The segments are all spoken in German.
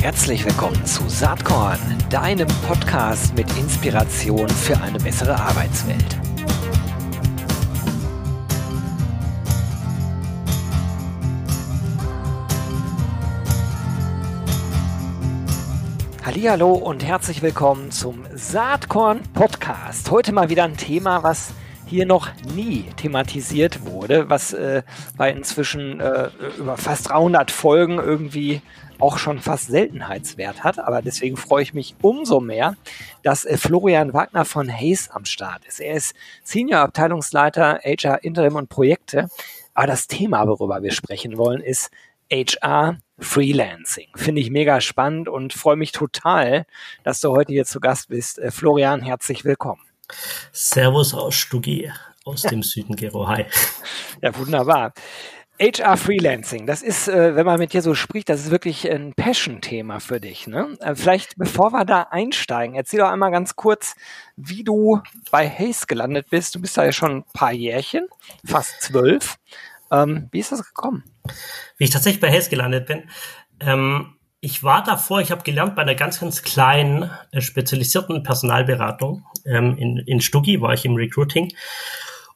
Herzlich willkommen zu Saatkorn, deinem Podcast mit Inspiration für eine bessere Arbeitswelt. Hallihallo und herzlich willkommen zum Saatkorn Podcast. Heute mal wieder ein Thema, was hier noch nie thematisiert wurde, was bei inzwischen über fast 300 Folgen irgendwie auch schon fast Seltenheitswert hat. Aber deswegen freue ich mich umso mehr, dass Florian Wagner von Hays am Start ist. Er ist Senior-Abteilungsleiter HR Interim und Projekte. Aber das Thema, worüber wir sprechen wollen, ist HR Freelancing. Finde ich mega spannend und freue mich total, dass du heute hier zu Gast bist. Florian, herzlich willkommen. Servus aus Stuggi, aus dem Süden, Gero. Hi. Ja, wunderbar. HR Freelancing, das ist, wenn man mit dir so spricht, das ist wirklich ein Passion-Thema für dich, ne? Vielleicht, bevor wir da einsteigen, erzähl doch einmal ganz kurz, wie du bei Hays gelandet bist. Du bist da ja schon ein paar Jährchen, fast 12. Wie ist das gekommen? Wie ich tatsächlich bei Hays gelandet bin? Ich war davor, ich habe gelernt bei einer ganz, ganz kleinen, spezialisierten Personalberatung. In Stuggi war ich im Recruiting.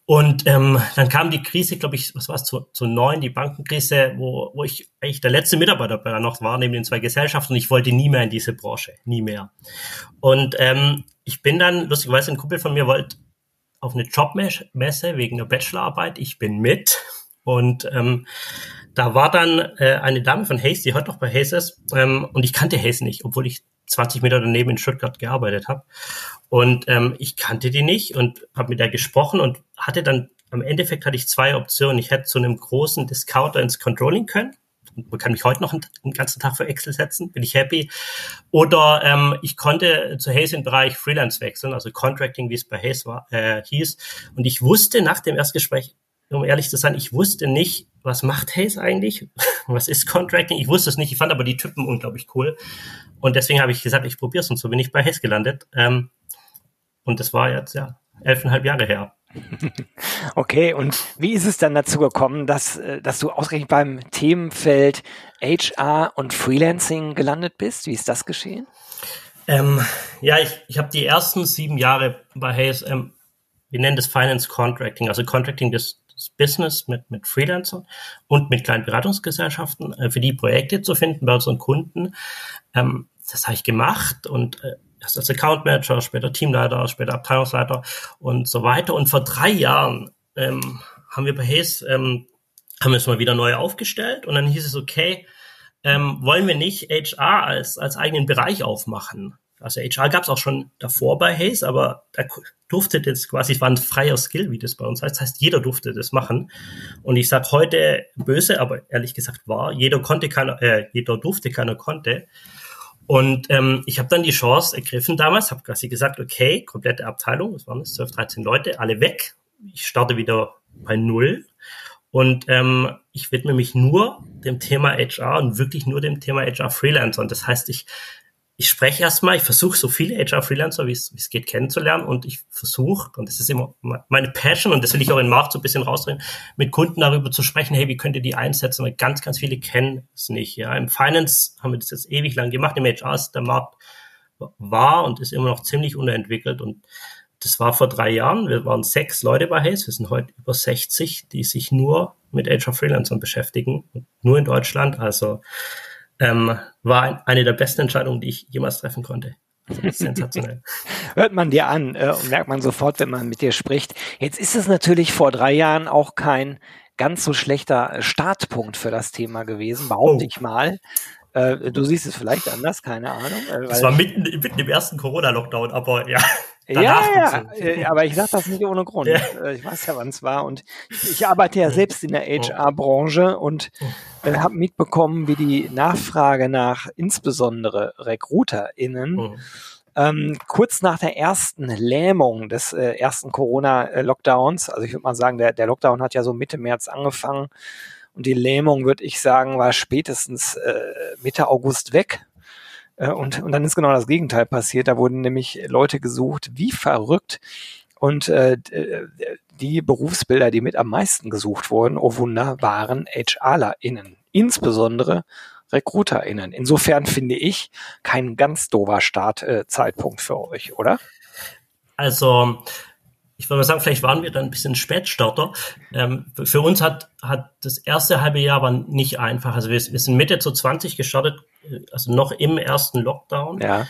Und dann kam die Krise, glaube ich, was war es, zu 2009, die Bankenkrise, wo ich eigentlich der letzte Mitarbeiter bei noch war, neben den zwei Gesellschaften. Und ich wollte nie mehr in diese Branche, nie mehr. Und ich bin dann, lustigerweise, ein Kumpel von mir wollte auf eine Jobmesse wegen einer Bachelorarbeit. Ich bin mit. Und da war dann eine Dame von Hays, die heute noch bei Hays ist, und ich kannte Hays nicht, obwohl ich 20 Meter daneben in Stuttgart gearbeitet habe. Und ich kannte die nicht und habe mit der gesprochen und hatte dann, am Endeffekt hatte ich zwei Optionen. Ich hätte zu einem großen Discounter ins Controlling können. Man kann mich heute noch einen ganzen Tag für Excel setzen, bin ich happy. Oder ich konnte zu Hays im Bereich Freelance wechseln, also Contracting, wie es bei Hays war, hieß. Und ich wusste nach dem Erstgespräch, um ehrlich zu sein, ich wusste nicht, was macht Hays eigentlich? Was ist Contracting? Ich wusste es nicht. Ich fand aber die Typen unglaublich cool. Und deswegen habe ich gesagt, ich probiere es. Und so bin ich bei Hays gelandet. Und das war jetzt, 11,5 Jahre her. Okay, und wie ist es dann dazu gekommen, dass du ausgerechnet beim Themenfeld HR und Freelancing gelandet bist? Wie ist das geschehen? Ich habe die ersten 7 Jahre bei Hays, wir nennen das Finance Contracting, also Contracting das Business mit Freelancern und mit kleinen Beratungsgesellschaften, für die Projekte zu finden bei unseren Kunden. Das habe ich gemacht und erst als Account Manager, später Teamleiter, später Abteilungsleiter und so weiter. Und vor 3 Jahren haben wir bei Hays haben wir es mal wieder neu aufgestellt und dann hieß es, okay, wollen wir nicht HR als eigenen Bereich aufmachen? Also HR gab es auch schon davor bei Hays, aber da durfte das quasi, es war ein freier Skill, wie das bei uns heißt. Das heißt, jeder durfte das machen. Und ich sage heute böse, aber ehrlich gesagt wahr, jeder durfte, keiner konnte. Und ich habe dann die Chance ergriffen damals, habe quasi gesagt, okay, komplette Abteilung, das waren es, 12, 13 Leute, alle weg. Ich starte wieder bei Null. Und ich widme mich nur dem Thema HR und wirklich nur dem Thema HR Freelancer. Und das heißt, ich spreche erstmal, ich versuche so viele HR-Freelancer, wie es geht, kennenzulernen und ich versuche, und das ist immer meine Passion und das will ich auch in den Markt so ein bisschen rausdrehen, mit Kunden darüber zu sprechen, hey, wie könnt ihr die einsetzen, weil ganz, ganz viele kennen es nicht. Ja, im Finance haben wir das jetzt ewig lang gemacht, im HR ist der Markt war und ist immer noch ziemlich unterentwickelt und das war vor 3 Jahren, wir waren 6 Leute bei Hays, wir sind heute über 60, die sich nur mit HR-Freelancern beschäftigen, nur in Deutschland, also war eine der besten Entscheidungen, die ich jemals treffen konnte. Sensationell. Hört man dir an und merkt man sofort, wenn man mit dir spricht. Jetzt ist es natürlich vor 3 Jahren auch kein ganz so schlechter Startpunkt für das Thema gewesen, behaupte ich mal. Du siehst es vielleicht anders, keine Ahnung. Das war mitten im ersten Corona-Lockdown, aber ja. Ja, aber ich sage das nicht ohne Grund. Ja. Ich weiß ja, wann es war. Und ich arbeite ja selbst in der HR-Branche und habe mitbekommen, wie die Nachfrage nach insbesondere RecruiterInnen kurz nach der ersten Lähmung des ersten Corona-Lockdowns, also ich würde mal sagen, der Lockdown hat ja so Mitte März angefangen und die Lähmung, würde ich sagen, war spätestens Mitte August weg. Und dann ist genau das Gegenteil passiert. Da wurden nämlich Leute gesucht, wie verrückt. Und die Berufsbilder, die mit am meisten gesucht wurden, oh Wunder, waren HRlerInnen. insbesondere RecruiterInnen. Insofern finde ich kein ganz doofer Startzeitpunkt für euch, oder? Also, ich würde mal sagen, vielleicht waren wir dann ein bisschen Spätstarter. Für uns hat das erste halbe Jahr war nicht einfach. Also wir sind Mitte 2020 gestartet, also noch im ersten Lockdown. Ja.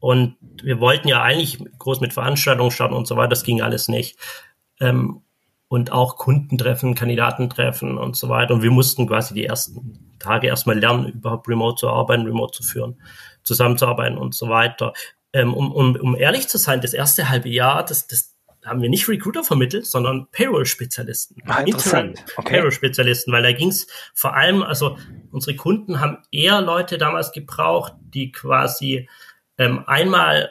Und wir wollten ja eigentlich groß mit Veranstaltungen starten und so weiter. Das ging alles nicht. Und auch Kundentreffen, Kandidatentreffen und so weiter. Und wir mussten quasi die ersten Tage erstmal lernen, überhaupt remote zu arbeiten, remote zu führen, zusammenzuarbeiten und so weiter. Um ehrlich zu sein, das erste halbe Jahr, das haben wir nicht Recruiter vermittelt, sondern Payroll-Spezialisten. Ah, interessant. Okay. Payroll-Spezialisten, weil da ging es vor allem, also unsere Kunden haben eher Leute damals gebraucht, die quasi einmal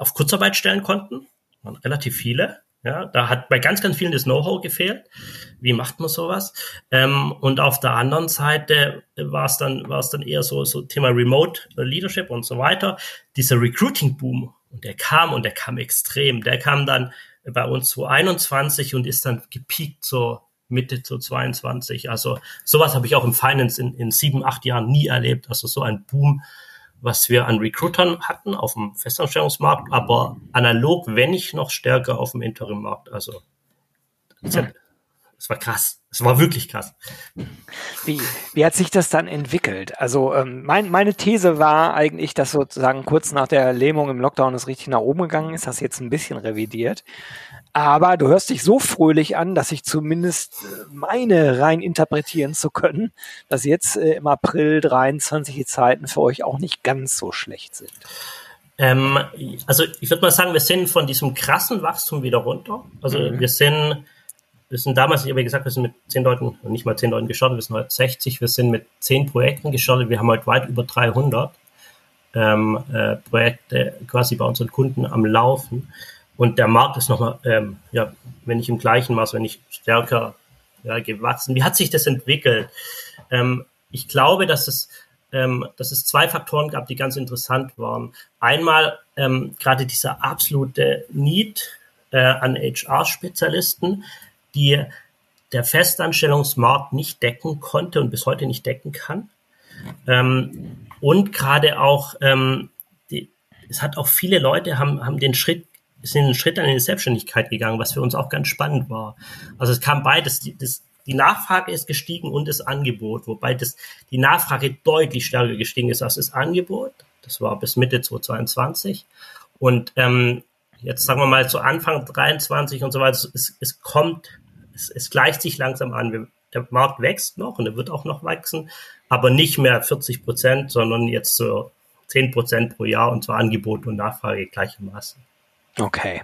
auf Kurzarbeit stellen konnten. Das waren relativ viele. Ja, da hat bei ganz, ganz vielen das Know-how gefehlt. Wie macht man sowas? Und auf der anderen Seite war es dann eher so Thema Remote Leadership und so weiter. Dieser Recruiting-Boom, und der kam extrem. Der kam dann bei uns zu 21 und ist dann gepiekt so Mitte zu 22. Also sowas habe ich auch im Finance in 7, 8 Jahren nie erlebt. Also so ein Boom, was wir an Recruitern hatten auf dem Festanstellungsmarkt, aber analog, wenn nicht noch stärker auf dem Interimmarkt. Also es war krass. Es war wirklich krass. Wie hat sich das dann entwickelt? Also meine These war eigentlich, dass sozusagen kurz nach der Lähmung im Lockdown es richtig nach oben gegangen ist, das jetzt ein bisschen revidiert. Aber du hörst dich so fröhlich an, dass ich zumindest meine rein interpretieren zu können, dass jetzt im April 23 die Zeiten für euch auch nicht ganz so schlecht sind. Also ich würde mal sagen, wir sind von diesem krassen Wachstum wieder runter. Also wir sind damals, ich habe ja gesagt, wir sind mit 10 Leuten, nicht mal 10 Leuten gestartet, wir sind heute 60, wir sind mit 10 Projekten gestartet, wir haben heute weit über 300 Projekte quasi bei unseren Kunden am Laufen. Und der Markt ist nochmal, wenn nicht im gleichen Maß, wenn nicht stärker gewachsen. Wie hat sich das entwickelt? Ich glaube, dass es 2 Faktoren gab, die ganz interessant waren. Einmal gerade dieser absolute Need an HR-Spezialisten, die der Festanstellungsmarkt nicht decken konnte und bis heute nicht decken kann. Und gerade auch, es hat auch viele Leute haben den Schritt, sind einen Schritt an die Selbstständigkeit gegangen, was für uns auch ganz spannend war. Also es kam beides, die Nachfrage ist gestiegen und das Angebot, wobei die Nachfrage deutlich stärker gestiegen ist als das Angebot. Das war bis Mitte 2022. Und jetzt sagen wir mal zu Anfang 23 und so weiter, es gleicht sich langsam an. Der Markt wächst noch und er wird auch noch wachsen, aber nicht mehr 40%, sondern jetzt so 10% pro Jahr, und zwar Angebot und Nachfrage gleichermaßen. Okay.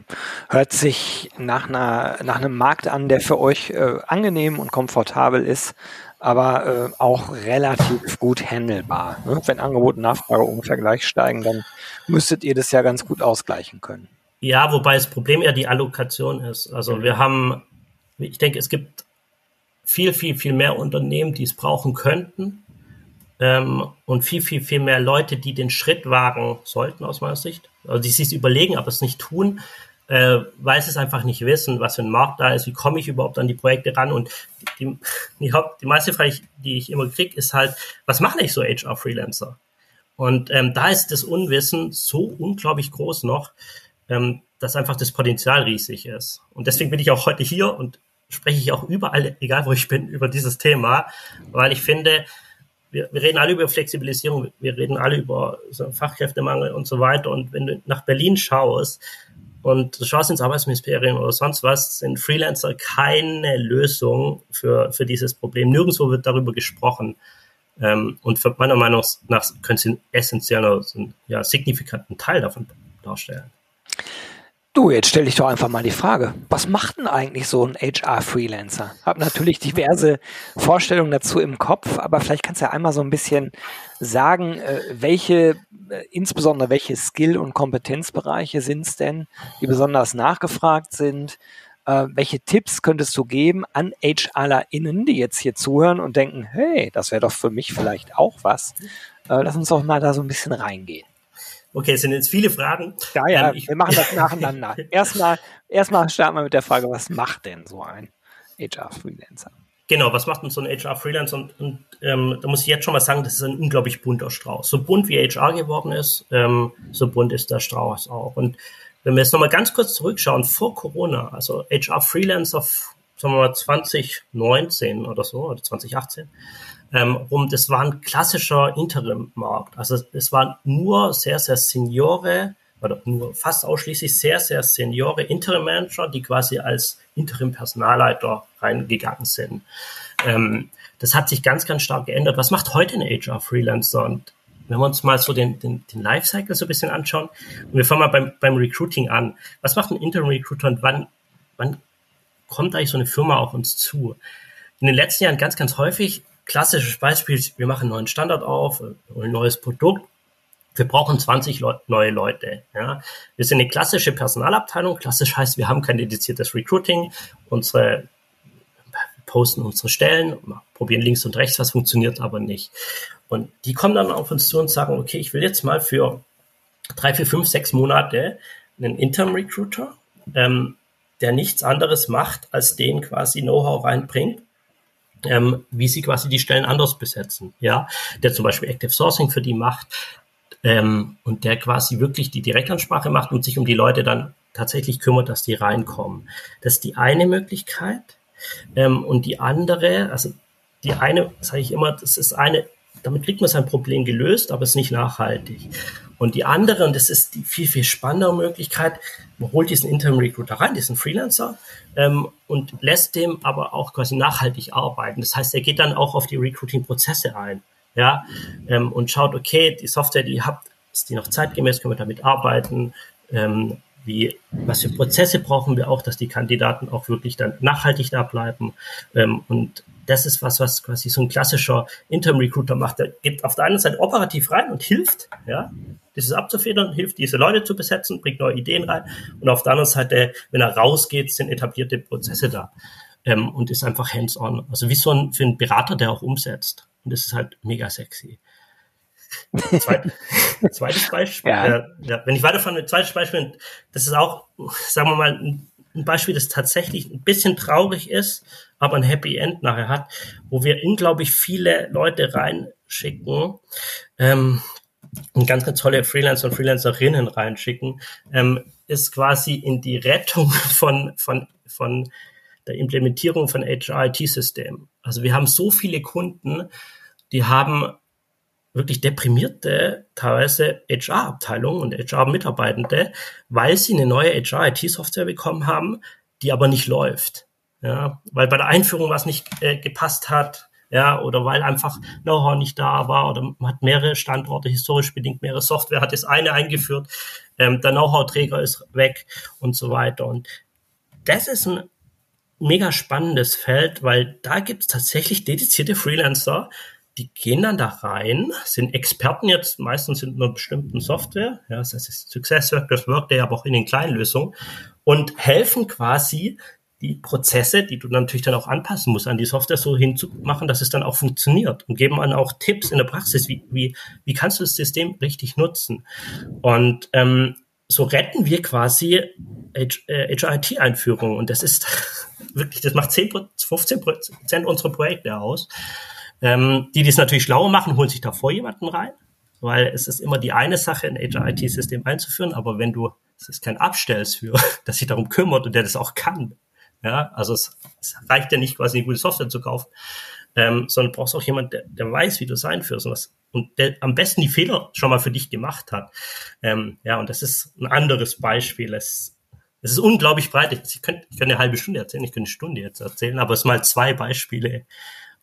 Hört sich nach einem Markt an, der für euch angenehm und komfortabel ist, aber auch relativ gut handelbar. Ne? Wenn Angebot und Nachfrage ungefähr gleich steigen, dann müsstet ihr das ja ganz gut ausgleichen können. Ja, wobei das Problem eher die Allokation ist. Also ich denke, es gibt viel, viel, viel mehr Unternehmen, die es brauchen könnten, und viel, viel, viel mehr Leute, die den Schritt wagen sollten aus meiner Sicht. Also die sich überlegen, aber es nicht tun, weil sie es einfach nicht wissen, was für ein Markt da ist, wie komme ich überhaupt an die Projekte ran. Und die meiste Frage, die ich immer kriege, ist halt, was mache ich so HR-Freelancer? Und da ist das Unwissen so unglaublich groß noch, dass einfach das Potenzial riesig ist. Und deswegen bin ich auch heute hier und spreche ich auch überall, egal wo ich bin, über dieses Thema, weil ich finde, wir reden alle über Flexibilisierung, wir reden alle über Fachkräftemangel und so weiter. Und wenn du nach Berlin schaust und du schaust ins Arbeitsministerium oder sonst was, sind Freelancer keine Lösung für dieses Problem. Nirgendwo wird darüber gesprochen. Und für meiner Meinung nach können sie einen essentiellen, signifikanten Teil davon darstellen. Du, jetzt stell dich doch einfach mal die Frage, was macht denn eigentlich so ein HR-Freelancer? Hab natürlich diverse Vorstellungen dazu im Kopf, aber vielleicht kannst du ja einmal so ein bisschen sagen, insbesondere welche Skill- und Kompetenzbereiche sind es denn, die besonders nachgefragt sind? Welche Tipps könntest du geben an HRlerInnen, die jetzt hier zuhören und denken, hey, das wäre doch für mich vielleicht auch was? Lass uns doch mal da so ein bisschen reingehen. Okay, es sind jetzt viele Fragen. Ja, wir machen das nacheinander. Erstmal starten wir mit der Frage, was macht denn so ein HR-Freelancer? Genau, was macht uns so ein HR-Freelancer? Und da muss ich jetzt schon mal sagen, das ist ein unglaublich bunter Strauß. So bunt wie HR geworden ist, so bunt ist der Strauß auch. Und wenn wir jetzt nochmal ganz kurz zurückschauen, vor Corona, also HR-Freelancer, sagen wir mal 2019 oder so, oder 2018, das war ein klassischer Interim-Markt. Also es waren nur sehr, sehr seniore, oder nur fast ausschließlich sehr, sehr seniore Interim-Manager, die quasi als Interim-Personalleiter reingegangen sind. Das hat sich ganz, ganz stark geändert. Was macht heute ein HR-Freelancer? Und wenn wir uns mal so den Lifecycle so ein bisschen anschauen, und wir fangen mal beim Recruiting an. Was macht ein Interim-Recruiter und wann kommt eigentlich so eine Firma auf uns zu? In den letzten Jahren ganz, ganz häufig, klassisches Beispiel, wir machen einen neuen Standort auf, ein neues Produkt, wir brauchen 20 neue Leute. Ja. Wir sind eine klassische Personalabteilung. Klassisch heißt, wir haben kein dediziertes Recruiting. Posten unsere Stellen, probieren links und rechts, was funktioniert aber nicht. Und die kommen dann auf uns zu und sagen, okay, ich will jetzt mal für 3, 4, 5, 6 Monate einen Interim-Recruiter, der nichts anderes macht, als den quasi Know-how reinbringt, wie sie quasi die Stellen anders besetzen. Ja, der zum Beispiel Active Sourcing für die macht, und der quasi wirklich die Direktansprache macht und sich um die Leute dann tatsächlich kümmert, dass die reinkommen. Das ist die eine Möglichkeit. Und die andere, also die eine, sage ich immer, das ist eine, damit kriegt man sein Problem gelöst, aber es ist nicht nachhaltig. Und die andere, und das ist die viel, viel spannendere Möglichkeit, man holt diesen Interim Recruiter rein, diesen Freelancer, und lässt dem aber auch quasi nachhaltig arbeiten. Das heißt, er geht dann auch auf die Recruiting-Prozesse ein, ja, und schaut, okay, die Software, die ihr habt, ist die noch zeitgemäß, können wir damit arbeiten, was für Prozesse brauchen wir auch, dass die Kandidaten auch wirklich dann nachhaltig da bleiben. Und das ist was quasi so ein klassischer Interim-Recruiter macht. Der geht auf der einen Seite operativ rein und hilft, ja, das ist abzufedern, hilft, diese Leute zu besetzen, bringt neue Ideen rein. Und auf der anderen Seite, wenn er rausgeht, sind etablierte Prozesse da. Und ist einfach hands-on. Also wie so für einen Berater, der auch umsetzt. Und das ist halt mega sexy. Zweites Beispiel, ja. Wenn ich weiterfahre mit zweites Beispiel, das ist auch, sagen wir mal, ein Beispiel, das tatsächlich ein bisschen traurig ist, aber ein Happy End nachher hat, wo wir unglaublich viele Leute reinschicken, und ganz, ganz tolle Freelancer und Freelancerinnen reinschicken, ist quasi in die Rettung von der Implementierung von HR-IT-Systemen. Also wir haben so viele Kunden, die haben wirklich deprimierte, teilweise HR-Abteilungen und HR-Mitarbeitende, weil sie eine neue HR-IT-Software bekommen haben, die aber nicht läuft. Ja, weil bei der Einführung was nicht gepasst hat, ja, oder weil einfach Know-how nicht da war, oder man hat mehrere Standorte, historisch bedingt mehrere Software, hat das eine eingeführt, der Know-how-Träger ist weg und so weiter. Und das ist ein mega spannendes Feld, weil da gibt es tatsächlich dedizierte Freelancer, die gehen dann da rein, sind Experten jetzt, meistens in einer bestimmten Software, ja, das heißt Success, Workday, aber auch in den kleinen Lösungen, und helfen quasi, die Prozesse, die du natürlich dann auch anpassen musst, an die Software so hinzumachen, dass es dann auch funktioniert, und geben dann auch Tipps in der Praxis, wie kannst du das System richtig nutzen. Und so retten wir quasi HR-IT-Einführung, und das ist wirklich, das macht 10-15% unserer Projekte aus. Die das natürlich schlauer machen, holen sich davor jemanden rein, weil es ist immer die eine Sache, ein HR-IT-System einzuführen, aber wenn du, es ist kein Abstells für, das sich darum kümmert und der das auch kann, ja, also es reicht ja nicht, quasi eine gute Software zu kaufen, sondern du brauchst auch jemanden, der weiß, wie du es einführst und der am besten die Fehler schon mal für dich gemacht hat. Ja, und das ist ein anderes Beispiel. Es ist unglaublich breit. Ich könnte eine halbe Stunde erzählen, ich könnte eine Stunde jetzt erzählen, aber es sind mal 2 Beispiele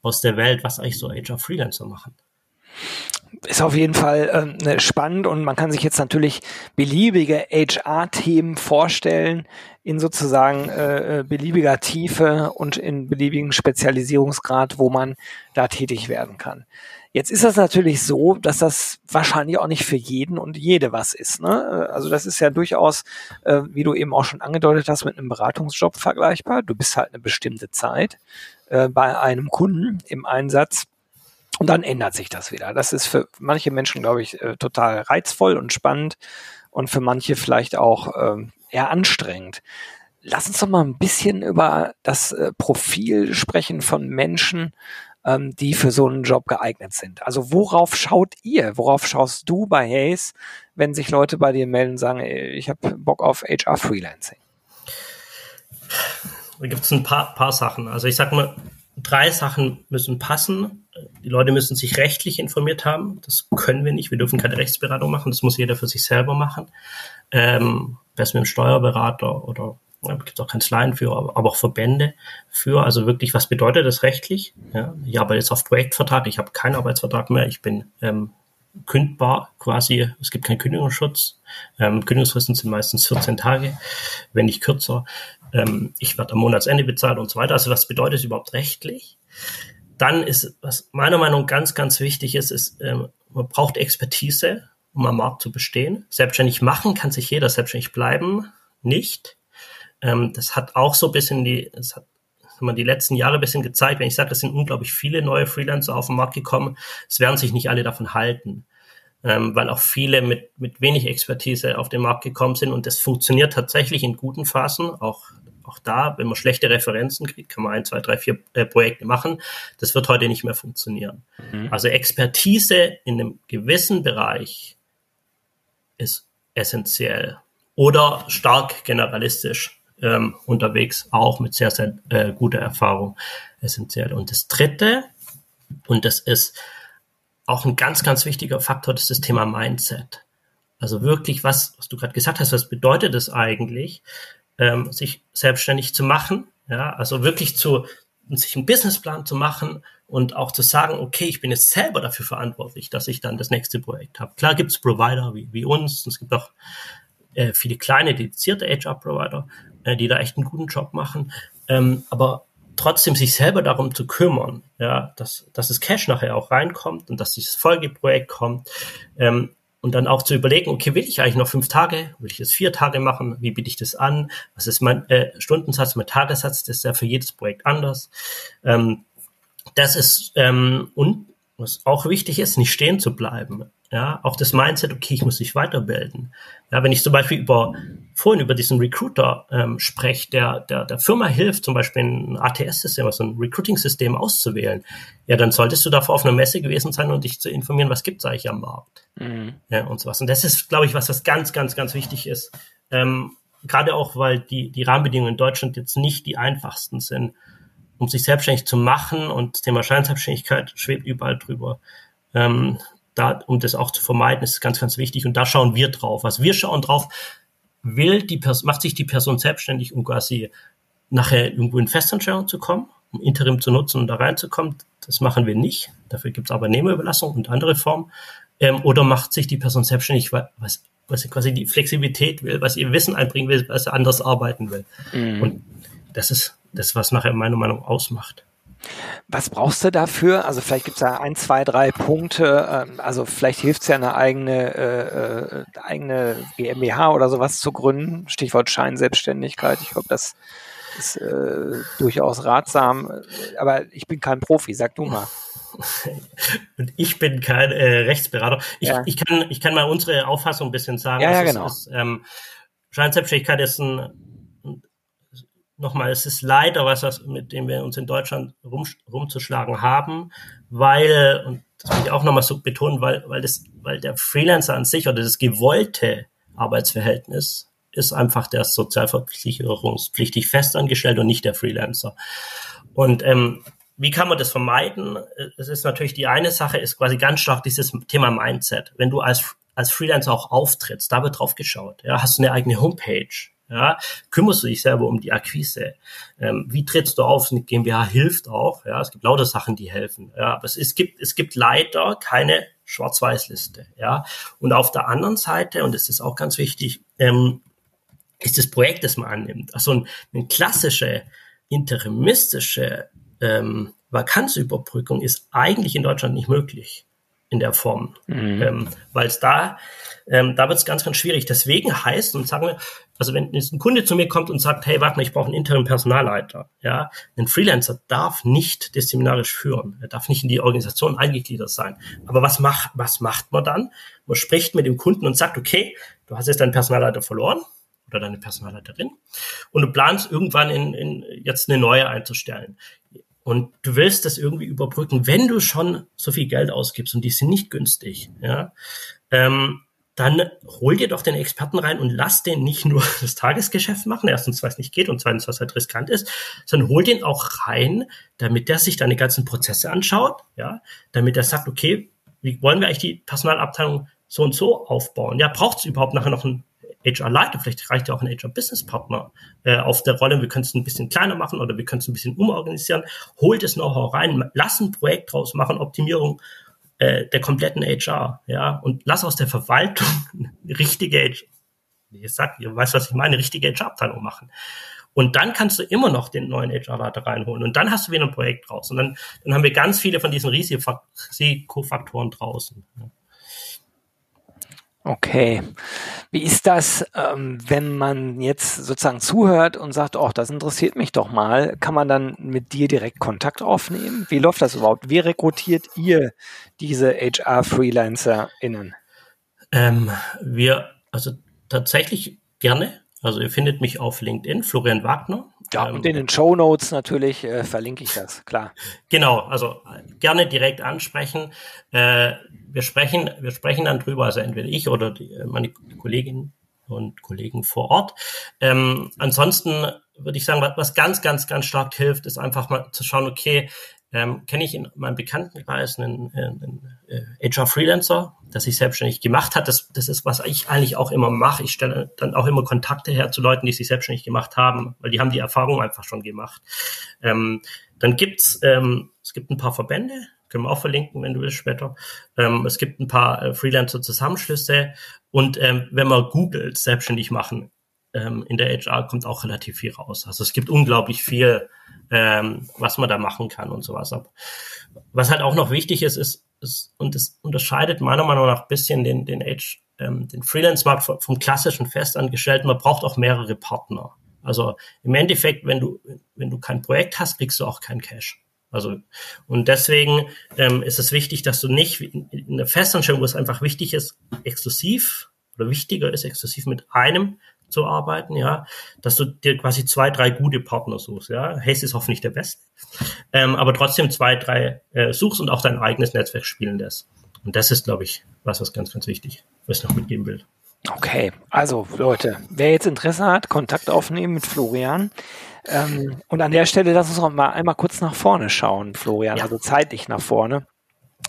aus der Welt, was eigentlich so HR-Freelancer machen. Ist auf jeden Fall spannend, und man kann sich jetzt natürlich beliebige HR-Themen vorstellen in sozusagen beliebiger Tiefe und in beliebigen Spezialisierungsgrad, wo man da tätig werden kann. Jetzt ist das natürlich so, dass das wahrscheinlich auch nicht für jeden und jede was ist, ne? Also das ist ja durchaus, wie du eben auch schon angedeutet hast, mit einem Beratungsjob vergleichbar. Du bist halt eine bestimmte Zeit bei einem Kunden im Einsatz, und dann ändert sich das wieder. Das ist für manche Menschen, glaube ich, total reizvoll und spannend, und für manche vielleicht auch eher anstrengend. Lass uns doch mal ein bisschen über das Profil sprechen von Menschen, die für so einen Job geeignet sind. Also worauf schaut ihr? Worauf schaust du bei Hays, wenn sich Leute bei dir melden und sagen, ich habe Bock auf HR-Freelancing? Da gibt es ein paar Sachen. Also ich sag mal, 3 Sachen müssen passen. Die Leute müssen sich rechtlich informiert haben. Das können wir nicht. Wir dürfen keine Rechtsberatung machen. Das muss jeder für sich selber machen. Besser mit dem Steuerberater oder gibt es auch Kanzleien für, aber auch Verbände für. Also wirklich, was bedeutet das rechtlich? Ja, ich arbeite jetzt auf Projektvertrag. Ich habe keinen Arbeitsvertrag mehr. Ich bin kündbar quasi. Es gibt keinen Kündigungsschutz. Kündigungsfristen sind meistens 14 Tage, wenn nicht kürzer. Ich werde am Monatsende bezahlt und so weiter. Also was bedeutet es überhaupt rechtlich? Dann ist, was meiner Meinung nach ganz, ganz wichtig ist, ist, man braucht Expertise, um am Markt zu bestehen. Selbstständig machen kann sich jeder, selbstständig bleiben nicht. Das hat auch so ein bisschen die letzten Jahre ein bisschen gezeigt, wenn ich sage, es sind unglaublich viele neue Freelancer auf den Markt gekommen, es werden sich nicht alle davon halten, weil auch viele mit wenig Expertise auf den Markt gekommen sind und das funktioniert tatsächlich in guten Phasen, auch da, wenn man schlechte Referenzen kriegt, kann man 1, 2, 3, 4 Projekte machen, das wird heute nicht mehr funktionieren. Mhm. Also Expertise in einem gewissen Bereich ist essentiell oder stark generalistisch unterwegs, auch mit sehr, sehr guter Erfahrung essentiell. Und das Dritte, und das ist auch ein ganz, ganz wichtiger Faktor, das ist das Thema Mindset. Also wirklich, was du gerade gesagt hast, was bedeutet es eigentlich, sich selbstständig zu machen? Ja, also wirklich sich einen Businessplan zu machen und auch zu sagen, okay, ich bin jetzt selber dafür verantwortlich, dass ich dann das nächste Projekt habe. Klar gibt es Provider wie uns, es gibt auch viele kleine, dedizierte HR-Provider, die da echt einen guten Job machen, aber trotzdem sich selber darum zu kümmern, ja, dass das Cash nachher auch reinkommt und dass dieses Folgeprojekt kommt, und dann auch zu überlegen, okay, will ich eigentlich noch 5 Tage, will ich das 4 Tage machen, wie biete ich das an, was ist mein Stundensatz, mein Tagessatz, das ist ja für jedes Projekt anders. Das ist, und was auch wichtig ist, nicht stehen zu bleiben. Ja, auch das Mindset, okay, ich muss mich weiterbilden. Ja, wenn ich zum Beispiel vorhin über diesen Recruiter spreche, der Firma hilft, zum Beispiel ein ATS-System, also ein Recruiting-System auszuwählen, ja, dann solltest du davor auf einer Messe gewesen sein und dich zu informieren, was gibt's eigentlich am Markt, ja, und sowas. Und das ist, glaube ich, was ganz, ganz, ganz wichtig ist. Gerade auch, weil die Rahmenbedingungen in Deutschland jetzt nicht die einfachsten sind, um sich selbstständig zu machen, und das Thema Scheinselbstständigkeit schwebt überall drüber. Um das auch zu vermeiden, ist ganz, ganz wichtig. Und da schauen wir drauf. Also wir schauen drauf, macht sich die Person selbstständig, um quasi nachher irgendwo in Festanstellung zu kommen, um Interim zu nutzen und da reinzukommen. Das machen wir nicht. Dafür gibt es Arbeitnehmerüberlassung und andere Formen. Oder macht sich die Person selbstständig, weil sie quasi die Flexibilität will, was ihr Wissen einbringen will, weil sie anders arbeiten will. Mhm. Und das ist das, was nachher meiner Meinung nach ausmacht. Was brauchst du dafür? Also vielleicht gibt es da 1, 2, 3 Punkte. Also vielleicht hilft es ja, eine eigene GmbH oder sowas zu gründen. Stichwort Scheinselbstständigkeit. Ich glaube, das ist durchaus ratsam. Aber ich bin kein Profi, sag du mal. Und ich bin kein Rechtsberater. Ich kann mal unsere Auffassung ein bisschen sagen. Ja, genau. Scheinselbstständigkeit ist nochmal, es ist leider was, mit dem wir uns in Deutschland rumzuschlagen haben, weil, und das will ich auch nochmal so betonen, weil der Freelancer an sich oder das gewollte Arbeitsverhältnis ist einfach der sozialversicherungspflichtig festangestellt und nicht der Freelancer. Und wie kann man das vermeiden? Es ist natürlich, die eine Sache ist quasi ganz stark dieses Thema Mindset. Wenn du als Freelancer auch auftrittst, da wird drauf geschaut. Ja, hast du eine eigene Homepage? Ja, kümmerst du dich selber um die Akquise? Wie trittst du auf? Eine GmbH hilft auch. Ja, es gibt lauter Sachen, die helfen. Ja, aber es gibt leider keine Schwarz-Weiß-Liste. Ja, und auf der anderen Seite, und das ist auch ganz wichtig, ist das Projekt, das man annimmt. Also eine klassische interimistische Vakanzüberbrückung ist eigentlich in Deutschland nicht möglich in der Form, weil es da wird es ganz, ganz schwierig. Deswegen heißt, und sagen wir, also wenn jetzt ein Kunde zu mir kommt und sagt, hey, warte mal, ich brauche einen internen Personalleiter, ja, ein Freelancer darf nicht disziplinarisch führen, er darf nicht in die Organisation eingegliedert sein. Aber was macht man dann? Man spricht mit dem Kunden und sagt, okay, du hast jetzt deinen Personalleiter verloren, oder deine Personalleiterin und du planst irgendwann jetzt eine neue einzustellen. Und du willst das irgendwie überbrücken, wenn du schon so viel Geld ausgibst und die sind nicht günstig, ja, dann hol dir doch den Experten rein und lass den nicht nur das Tagesgeschäft machen, erstens, weil es nicht geht und zweitens, was halt riskant ist, sondern hol den auch rein, damit der sich deine ganzen Prozesse anschaut, ja, damit er sagt, okay, wie wollen wir eigentlich die Personalabteilung so und so aufbauen? Ja, braucht es überhaupt nachher noch einen HR-Leiter? Vielleicht reicht ja auch ein HR-Business-Partner auf der Rolle. Wir können es ein bisschen kleiner machen oder wir können es ein bisschen umorganisieren. Holt das Know-how rein, lass ein Projekt draus machen, Optimierung der kompletten HR, ja, und lass aus der Verwaltung eine richtige richtige HR-Abteilung machen. Und dann kannst du immer noch den neuen HR-Leiter reinholen und dann hast du wieder ein Projekt draus und dann haben wir ganz viele von diesen Risikofaktoren draußen. Okay. Wie ist das, wenn man jetzt sozusagen zuhört und sagt, oh, das interessiert mich doch mal, kann man dann mit dir direkt Kontakt aufnehmen? Wie läuft das überhaupt? Wie rekrutiert ihr diese HR-FreelancerInnen? Also tatsächlich gerne. Also ihr findet mich auf LinkedIn, Florian Wagner. Ja, und in den Shownotes natürlich verlinke ich das, klar. Genau, also gerne direkt ansprechen. Wir sprechen dann drüber, also entweder ich oder meine Kolleginnen und Kollegen vor Ort. Ansonsten würde ich sagen, was ganz, ganz, ganz stark hilft, ist einfach mal zu schauen, okay, kenne ich in meinem Bekanntenkreis einen HR-Freelancer, der sich selbstständig gemacht hat. Das ist, was ich eigentlich auch immer mache. Ich stelle dann auch immer Kontakte her zu Leuten, die sich selbstständig gemacht haben, weil die haben die Erfahrung einfach schon gemacht. Dann es gibt ein paar Verbände, können wir auch verlinken, wenn du willst, später. Es gibt ein paar Freelancer-Zusammenschlüsse und wenn man googelt, selbstständig machen, in der HR kommt auch relativ viel raus. Also es gibt unglaublich viel, was man da machen kann und sowas. Was halt auch noch wichtig ist, und das unterscheidet meiner Meinung nach ein bisschen den Freelance-Markt vom klassischen Festangestellten, man braucht auch mehrere Partner. Also im Endeffekt, wenn du kein Projekt hast, kriegst du auch kein Cash. Also, und deswegen ist es wichtig, dass du nicht in der Festanstellung, wo es einfach wichtig ist, exklusiv mit einem zu arbeiten, ja, dass du dir quasi 2, 3 gute Partner suchst, ja. Hays ist hoffentlich der Beste, aber trotzdem 2, 3 suchst und auch dein eigenes Netzwerk spielen lässt. Und das ist, glaube ich, was ganz, ganz wichtig, was ich noch mitgeben will. Okay, also Leute, wer jetzt Interesse hat, Kontakt aufnehmen mit Florian. Und an der Stelle, lass uns noch mal einmal kurz nach vorne schauen, Florian, ja. Also zeitlich nach vorne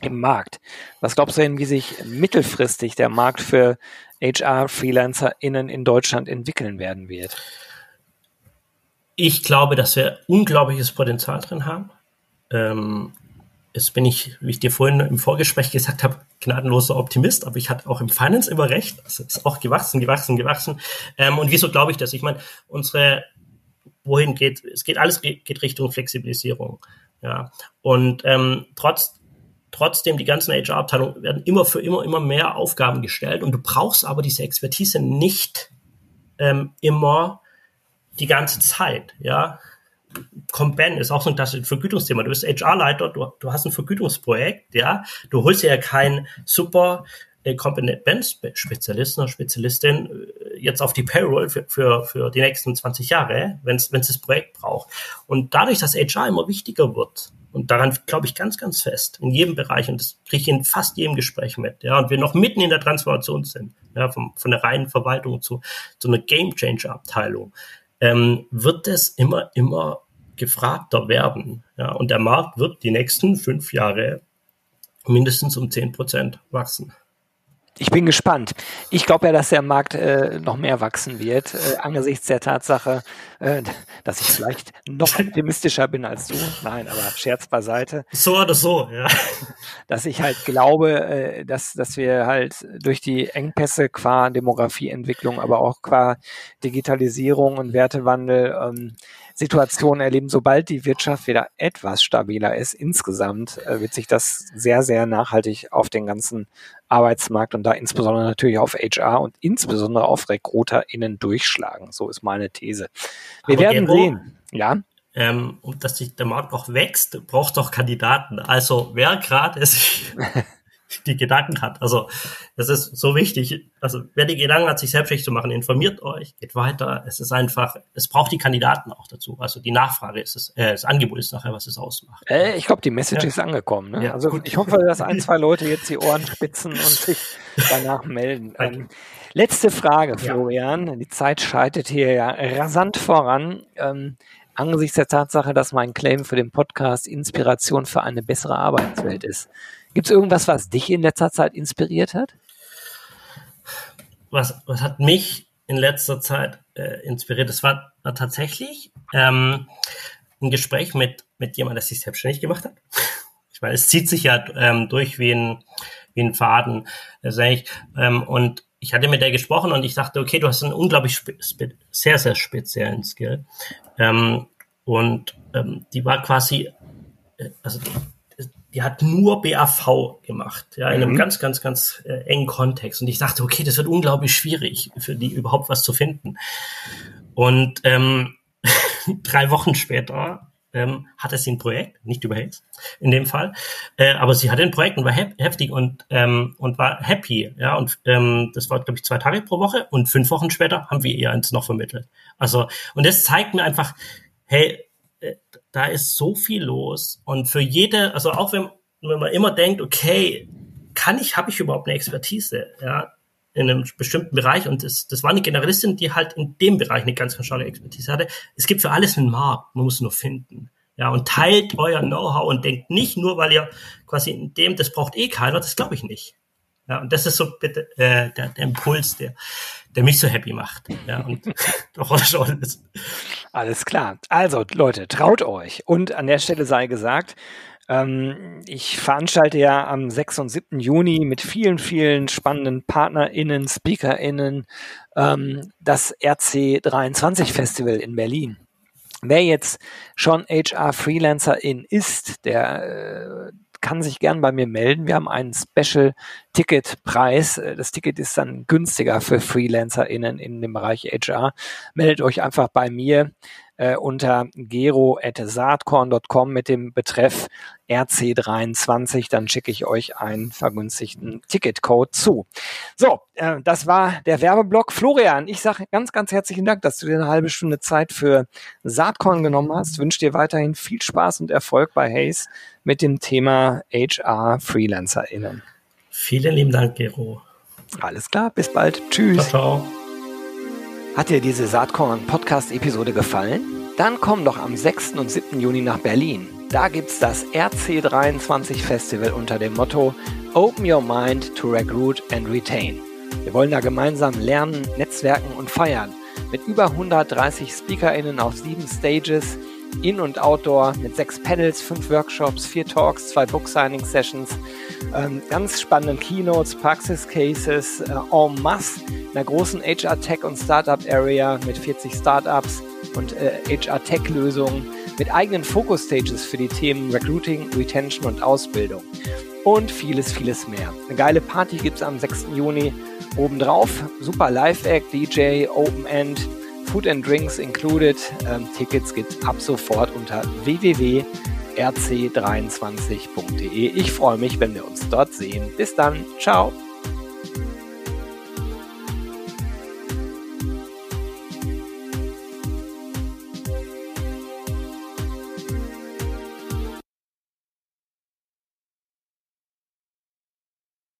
im Markt. Was glaubst du denn, wie sich mittelfristig der Markt für HR-FreelancerInnen in Deutschland entwickeln werden wird? Ich glaube, dass wir unglaubliches Potenzial drin haben. Jetzt bin ich, wie ich dir vorhin im Vorgespräch gesagt habe, gnadenloser Optimist, aber ich hatte auch im Finance immer recht. Das ist auch gewachsen. Und wieso glaube ich das? Ich meine, alles geht Richtung Flexibilisierung. Ja. Und trotzdem, die ganzen HR-Abteilungen werden immer mehr Aufgaben gestellt und du brauchst aber diese Expertise nicht immer die ganze Zeit, ja. Compen ist auch so ein klassisches Vergütungsthema. Du bist HR-Leiter, du hast ein Vergütungsprojekt, ja. Du holst ja keinen super Kompetenzspezialisten oder Spezialistin jetzt auf die Payroll für die nächsten 20 Jahre, wenn es das Projekt braucht. Und dadurch, dass HR immer wichtiger wird, und daran glaube ich ganz, ganz fest, in jedem Bereich, und das kriege ich in fast jedem Gespräch mit, ja, und wir noch mitten in der Transformation sind, ja, von der reinen Verwaltung zu einer Game-Changer-Abteilung, wird es immer gefragter werden, ja, und der Markt wird die nächsten 5 Jahre mindestens um 10% wachsen. Ich bin gespannt. Ich glaube ja, dass der Markt noch mehr wachsen wird, angesichts der Tatsache, dass ich vielleicht noch optimistischer bin als du. Nein, aber Scherz beiseite. So oder so, ja. Dass ich halt glaube, dass wir halt durch die Engpässe qua Demografieentwicklung, aber auch qua Digitalisierung und Wertewandel Situationen erleben. Sobald die Wirtschaft wieder etwas stabiler ist, insgesamt wird sich das sehr, sehr nachhaltig auf den ganzen Arbeitsmarkt und da insbesondere natürlich auf HR und insbesondere auf RekruterInnen durchschlagen. So ist meine These. Wir werden sehen. Ja. Und dass sich der Markt auch wächst, braucht doch Kandidaten. Also wer gerade sich die Gedanken hat. Also das ist so wichtig. Also wer die Gedanken hat, sich selbstständig zu machen, informiert euch, geht weiter. Es ist einfach, es braucht die Kandidaten auch dazu. Also die Nachfrage ist es, das Angebot ist nachher, was es ausmacht. Ich glaube, die Message ist angekommen. Ne? Ja, also gut. Ich hoffe, dass 1-2 Leute jetzt die Ohren spitzen und sich danach melden. Letzte Frage, Florian. Ja. Die Zeit schreitet hier ja rasant voran. Angesichts der Tatsache, dass mein Claim für den Podcast Inspiration für eine bessere Arbeitswelt ist. Gibt es irgendwas, was dich in letzter Zeit inspiriert hat? Was hat mich in letzter Zeit inspiriert? Das war tatsächlich ein Gespräch mit jemandem, der sich selbstständig gemacht hat. Ich meine, es zieht sich ja durch wie ein Faden. Also und ich hatte mit der gesprochen und ich dachte, okay, du hast einen unglaublich sehr, sehr speziellen Skill. Die war quasi, die hat nur BAV gemacht, ja, in einem ganz, ganz, ganz engen Kontext. Und ich dachte, okay, das wird unglaublich schwierig, für die überhaupt was zu finden. Und 3 Wochen später hatte sie ein Projekt, nicht über Hays in dem Fall, aber sie hatte ein Projekt und war heftig und war happy, ja, und das war, glaube ich, 2 Tage pro Woche und 5 Wochen später haben wir ihr eins noch vermittelt. Also, und das zeigt mir einfach, hey, da ist so viel los und für jede, also auch wenn man immer denkt, okay, habe ich überhaupt eine Expertise, ja, in einem bestimmten Bereich, und das war eine Generalistin, die halt in dem Bereich eine ganz, ganz starke Expertise hatte. Es gibt für alles einen Markt, man muss nur finden. Ja, und teilt euer Know-how und denkt nicht nur, weil ihr quasi in dem, das braucht eh keiner, das glaube ich nicht. Ja, und das ist so bitte der Impuls, der mich so happy macht. Ja, und doch schon ist. Alles klar. Also Leute, traut euch. Und an der Stelle sei gesagt, ich veranstalte ja am 6. und 7. Juni mit vielen, vielen spannenden PartnerInnen, SpeakerInnen das RC23-Festival in Berlin. Wer jetzt schon HR-FreelancerIn ist, der kann sich gern bei mir melden. Wir haben einen Special-Ticket-Preis. Das Ticket ist dann günstiger für FreelancerInnen in dem Bereich HR. Meldet euch einfach bei mir unter gero@saatkorn.com mit dem Betreff RC23. Dann schicke ich euch einen vergünstigten Ticketcode zu. So, das war der Werbeblock. Florian, ich sage ganz, ganz herzlichen Dank, dass du dir eine halbe Stunde Zeit für Saatkorn genommen hast. Wünsche dir weiterhin viel Spaß und Erfolg bei Hays mit dem Thema HR-FreelancerInnen. Vielen lieben Dank, Gero. Alles klar, bis bald. Tschüss. Ciao, ciao. Hat dir diese Saatkorn-Podcast-Episode gefallen? Dann komm doch am 6. und 7. Juni nach Berlin. Da gibt's das RC23-Festival unter dem Motto Open Your Mind to Recruit and Retain. Wir wollen da gemeinsam lernen, netzwerken und feiern. Mit über 130 SpeakerInnen auf 7 Stages, In- und Outdoor, mit 6 Panels, 5 Workshops, 4 Talks, 2 Book-Signing-Sessions, ganz spannenden Keynotes, Praxis-Cases, en masse, einer großen HR-Tech- und Startup-Area mit 40 Startups und HR-Tech-Lösungen, mit eigenen Focus-Stages für die Themen Recruiting, Retention und Ausbildung. Und vieles, vieles mehr. Eine geile Party gibt's am 6. Juni obendrauf. Super Live-Act, DJ, Open-End, Food and Drinks included. Tickets gibt's ab sofort unter www.rc23.de. Ich freue mich, wenn wir uns dort sehen. Bis dann. Ciao.